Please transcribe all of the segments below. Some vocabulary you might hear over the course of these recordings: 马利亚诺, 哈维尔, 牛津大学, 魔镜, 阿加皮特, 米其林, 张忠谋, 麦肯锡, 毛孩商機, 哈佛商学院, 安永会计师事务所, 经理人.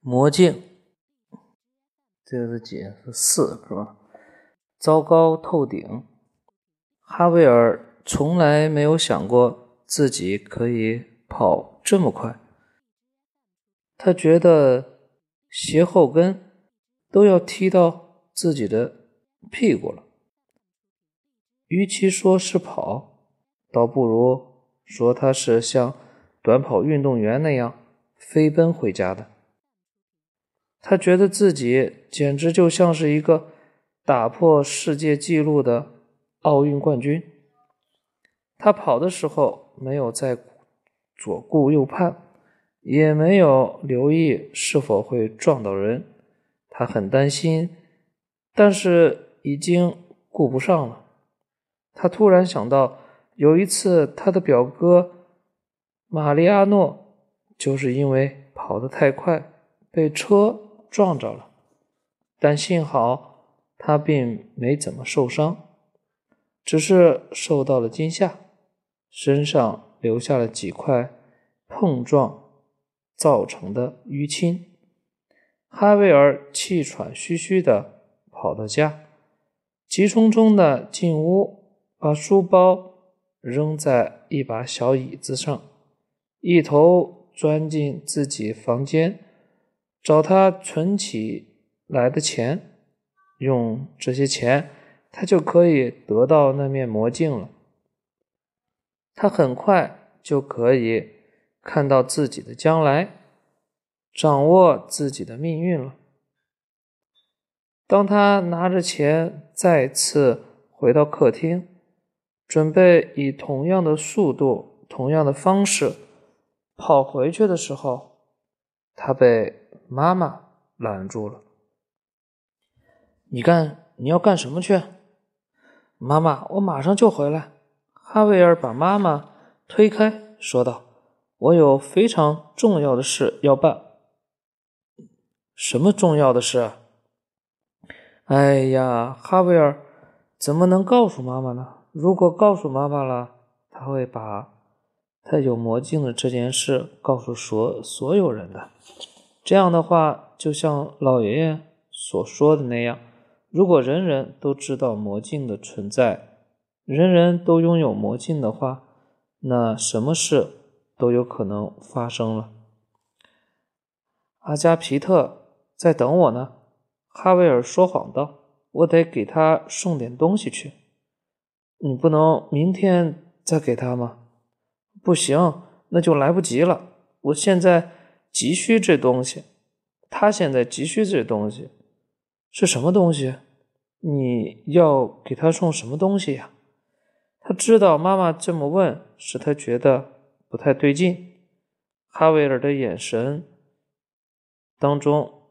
魔镜，这个是几？是4是吧？糟糕透顶。哈维尔从来没有想过自己可以跑这么快，他觉得鞋后跟都要踢到自己的屁股了。与其说是跑，倒不如说他是像短跑运动员那样飞奔回家的。他觉得自己简直就像是一个打破世界纪录的奥运冠军。他跑的时候没有再左顾右盼，也没有留意是否会撞到人。他很担心，但是已经顾不上了。他突然想到，有一次他的表哥马利亚诺就是因为跑得太快被车撞着了，但幸好他并没怎么受伤，只是受到了惊吓，身上留下了几块碰撞造成的淤青。哈维尔气喘吁吁地跑到家，急匆匆地进屋，把书包扔在一把小椅子上，一头钻进自己房间，找他存起来的钱，用这些钱他就可以得到那面魔镜了。他很快就可以看到自己的将来，掌握自己的命运了。当他拿着钱再次回到客厅，准备以同样的速度、同样的方式跑回去的时候，他被妈妈拦住了。你要干什么去？妈妈，我马上就回来。哈维尔把妈妈推开，说道：我有非常重要的事要办。什么重要的事？哎呀，哈维尔怎么能告诉妈妈呢？如果告诉妈妈了，她会把他有魔镜的这件事告诉所有人的。这样的话，就像老爷爷所说的那样，如果人人都知道魔镜的存在，人人都拥有魔镜的话，那什么事都有可能发生了。阿加皮特在等我呢，哈维尔说谎道，我得给他送点东西去。你不能明天再给他吗？不行，那就来不及了，我现在急需这东西。他现在急需这东西是什么东西？你要给他送什么东西呀？他知道妈妈这么问使他觉得不太对劲。哈维尔的眼神当中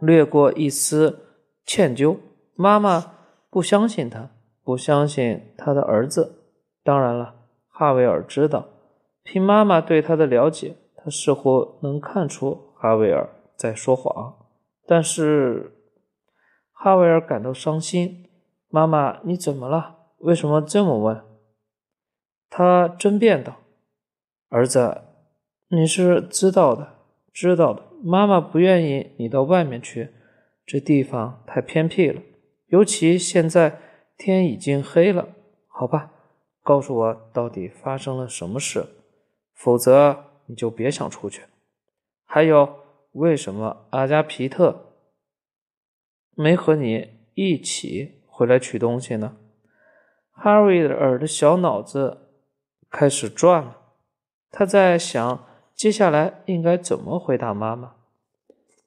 掠过一丝歉疚，妈妈不相信他，不相信他的儿子。当然了，哈维尔知道，凭妈妈对他的了解，他似乎能看出哈维尔在说谎。但是哈维尔感到伤心。妈妈，你怎么了？为什么这么问？他争辩道。儿子，你是知道的，妈妈不愿意你到外面去，这地方太偏僻了，尤其现在天已经黑了。好吧，告诉我到底发生了什么事，否则你就别想出去。还有，为什么阿加皮特没和你一起回来取东西呢？哈维尔的小脑子开始转了，他在想接下来应该怎么回答妈妈。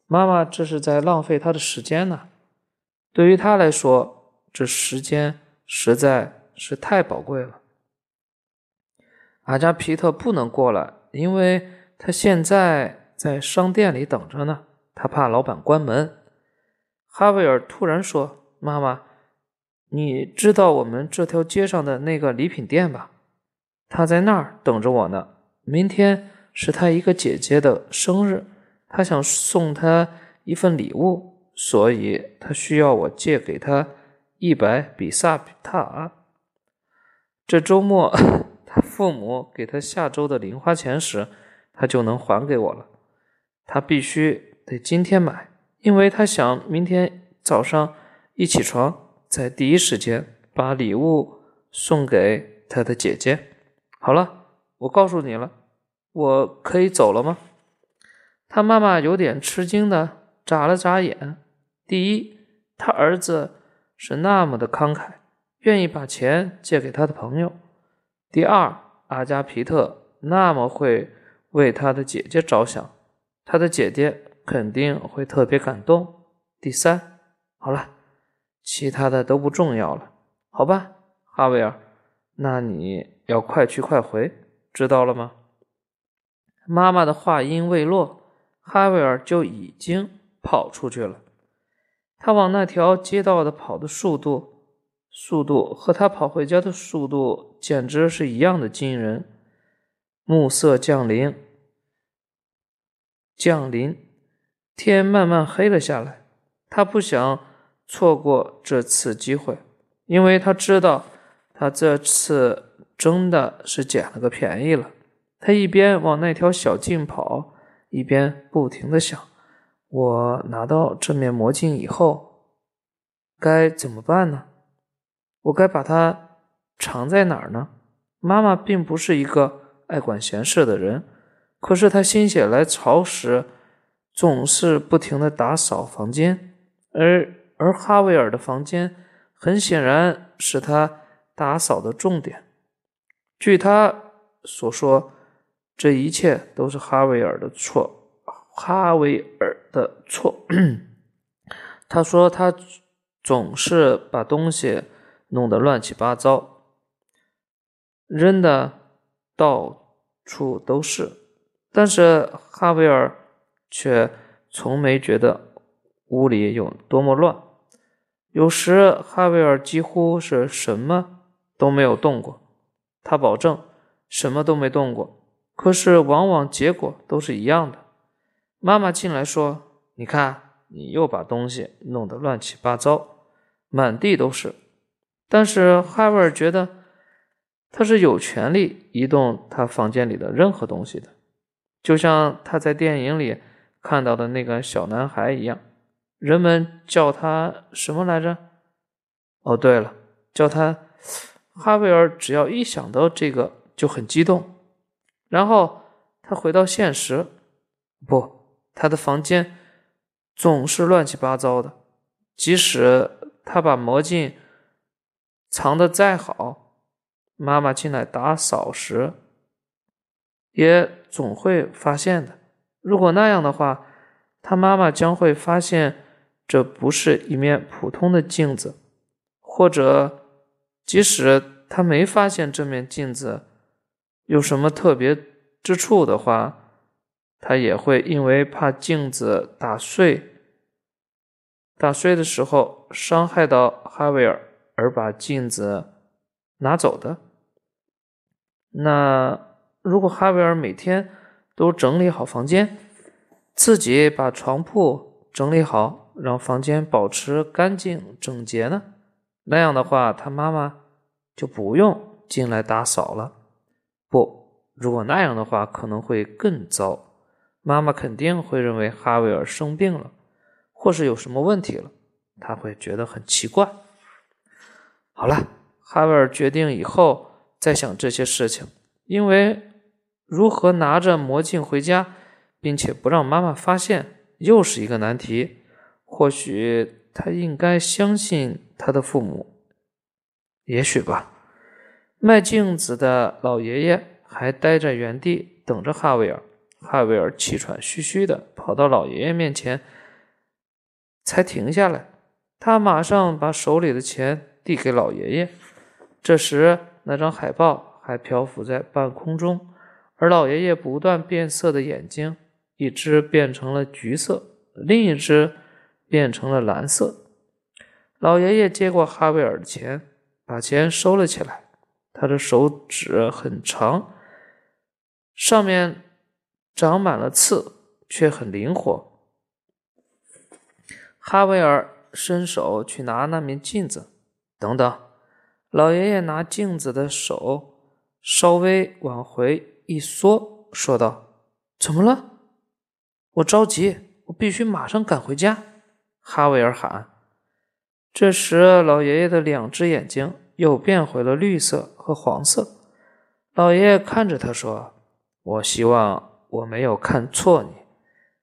妈妈这是在浪费他的时间呢。对于他来说，这时间实在是太宝贵了。阿加皮特不能过来，因为他现在在商店里等着呢，他怕老板关门。哈维尔突然说，妈妈，你知道我们这条街上的那个礼品店吧？他在那儿等着我呢，明天是他一个姐姐的生日，他想送她一份礼物，所以他需要我借给他100比萨塔。这周末他父母给他下周的零花钱时，他就能还给我了。他必须得今天买，因为他想明天早上一起床，在第一时间把礼物送给他的姐姐。好了，我告诉你了，我可以走了吗？他妈妈有点吃惊的眨了眨眼。第一，他儿子是那么的慷慨，愿意把钱借给他的朋友。第二，阿加皮特那么会为他的姐姐着想，他的姐姐肯定会特别感动。第三，好了，其他的都不重要了。好吧，哈维尔，那你要快去快回，知道了吗？妈妈的话音未落，哈维尔就已经跑出去了。他往那条街道的跑的速度和他跑回家的速度简直是一样的惊人。暮色降临，天慢慢黑了下来。他不想错过这次机会，因为他知道他这次真的是捡了个便宜了。他一边往那条小径跑，一边不停地想，我拿到这面魔镜以后该怎么办呢？我该把它藏在哪儿呢？妈妈并不是一个爱管闲事的人，可是她心血来潮时总是不停地打扫房间，而哈维尔的房间很显然是他打扫的重点。据他所说，这一切都是哈维尔的错。他说他总是把东西弄得乱七八糟，扔的到处都是，但是哈维尔却从没觉得屋里有多么乱。有时哈维尔几乎是什么都没有动过，他保证什么都没动过，可是往往结果都是一样的。妈妈进来说，你看，你又把东西弄得乱七八糟，满地都是。但是哈维尔觉得他是有权利移动他房间里的任何东西的，就像他在电影里看到的那个小男孩一样。人们叫他什么来着？哦，对了，叫他哈维尔。只要一想到这个就很激动，然后他回到现实。不，他的房间总是乱七八糟的，即使他把魔镜藏得再好，妈妈进来打扫时也总会发现的。如果那样的话，他妈妈将会发现这不是一面普通的镜子，或者即使他没发现这面镜子有什么特别之处的话，他也会因为怕镜子打碎的时候伤害到哈维尔而把镜子拿走的。那如果哈维尔每天都整理好房间，自己把床铺整理好，让房间保持干净整洁呢？那样的话，他妈妈就不用进来打扫了。不，如果那样的话可能会更糟。妈妈肯定会认为哈维尔生病了，或是有什么问题了，他会觉得很奇怪。好了，哈维尔决定以后再想这些事情，因为如何拿着魔镜回家，并且不让妈妈发现，又是一个难题。或许他应该相信他的父母，也许吧。卖镜子的老爷爷还待在原地等着哈维尔。哈维尔气喘吁吁地跑到老爷爷面前，才停下来。他马上把手里的钱递给老爷爷，这时那张海报还漂浮在半空中，而老爷爷不断变色的眼睛，一只变成了橘色，另一只变成了蓝色。老爷爷接过哈维尔的钱，把钱收了起来。他的手指很长，上面长满了刺，却很灵活。哈维尔伸手去拿那面镜子。等等，老爷爷拿镜子的手稍微往回一缩，说道，怎么了？我着急，我必须马上赶回家。”哈维尔喊。这时，老爷爷的两只眼睛又变回了绿色和黄色。老爷爷看着他说：“我希望我没有看错你，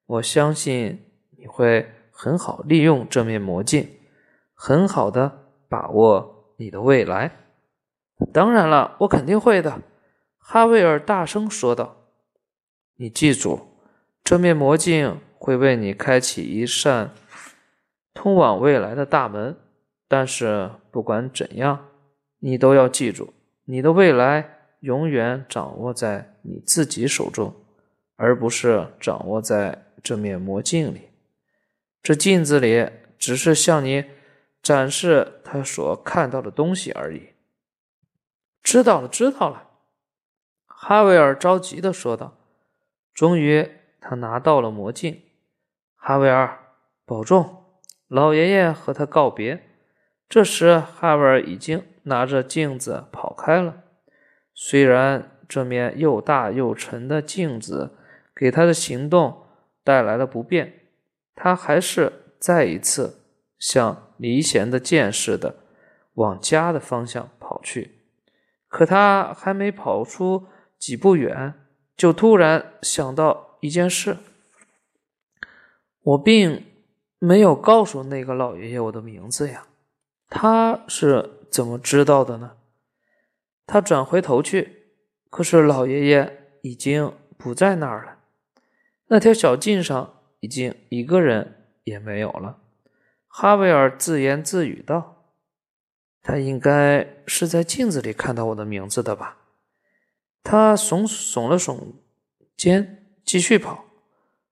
我相信你会很好利用这面魔镜，很好的把握你的未来。”“当然了，我肯定会的。”哈维尔大声说道。“你记住，这面魔镜会为你开启一扇通往未来的大门，但是不管怎样，你都要记住，你的未来永远掌握在你自己手中，而不是掌握在这面魔镜里。这镜子里只是向你展示他所看到的东西而已。”“知道了，知道了。”哈维尔着急地说道。终于他拿到了魔镜。“哈维尔，保重。”老爷爷和他告别。这时哈维尔已经拿着镜子跑开了。虽然这面又大又沉的镜子给他的行动带来了不便，他还是再一次像离弦的箭似的往家的方向跑去。可他还没跑出几步远，就突然想到一件事。我并没有告诉那个老爷爷我的名字呀，他是怎么知道的呢？他转回头去，可是老爷爷已经不在那儿了。那条小径上已经一个人也没有了。哈维尔自言自语道：“他应该是在镜子里看到我的名字的吧。”他耸了耸肩，继续跑。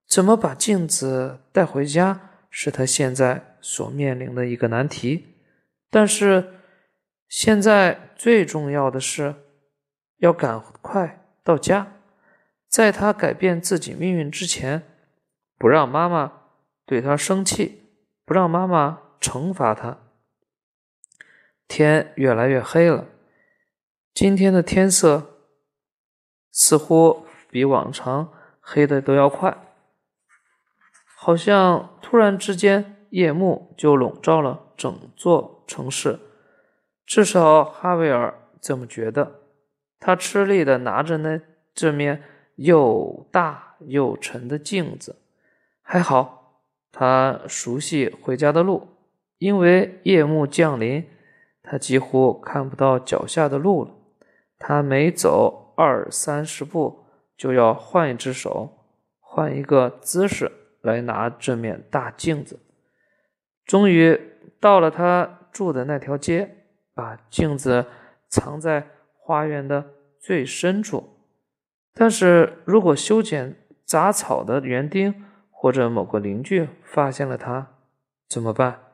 怎么把镜子带回家是他现在所面临的一个难题，但是现在最重要的是要赶快到家，在他改变自己命运之前，不让妈妈对他生气，不让妈妈惩罚他。天越来越黑了，今天的天色似乎比往常黑的都要快，好像突然之间夜幕就笼罩了整座城市，至少哈维尔这么觉得。他吃力地拿着这面又大又沉的镜子。还好他熟悉回家的路，因为夜幕降临，他几乎看不到脚下的路了。他每走20-30步就要换一只手，换一个姿势来拿这面大镜子。终于到了他住的那条街，把镜子藏在花园的最深处。但是如果修剪杂草的园丁或者某个邻居发现了它怎么办？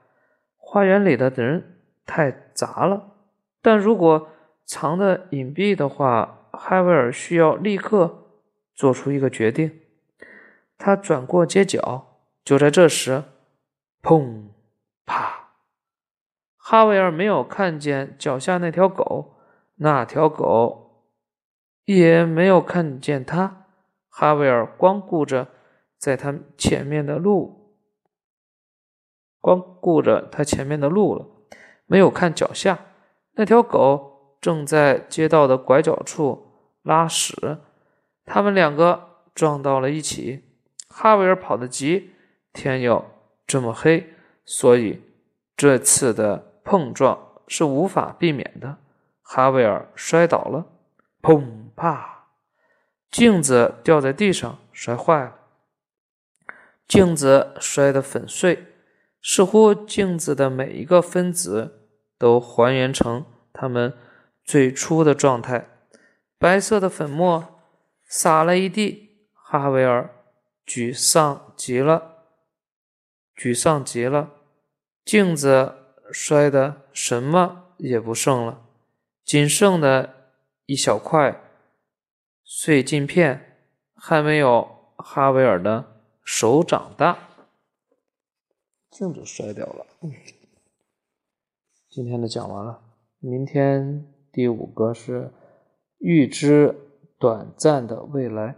花园里的人太杂了，但如果藏得隐蔽的话，哈维尔需要立刻做出一个决定。他转过街角，就在这时，砰啪！哈维尔没有看见脚下那条狗，那条狗也没有看见他。哈维尔光顾着他前面的路了，没有看脚下。那条狗正在街道的拐角处拉屎，他们两个撞到了一起。哈维尔跑得急，天又这么黑，所以这次的碰撞是无法避免的。哈维尔摔倒了，砰啪，镜子掉在地上，摔坏了。镜子摔得粉碎，似乎镜子的每一个分子都还原成它们最初的状态。白色的粉末洒了一地，哈维尔沮丧极了，镜子摔得什么也不剩了，仅剩的一小块碎镜片还没有哈维尔的手掌大。镜子摔掉了。今天的讲完了，明天第5个是预知短暂的未来。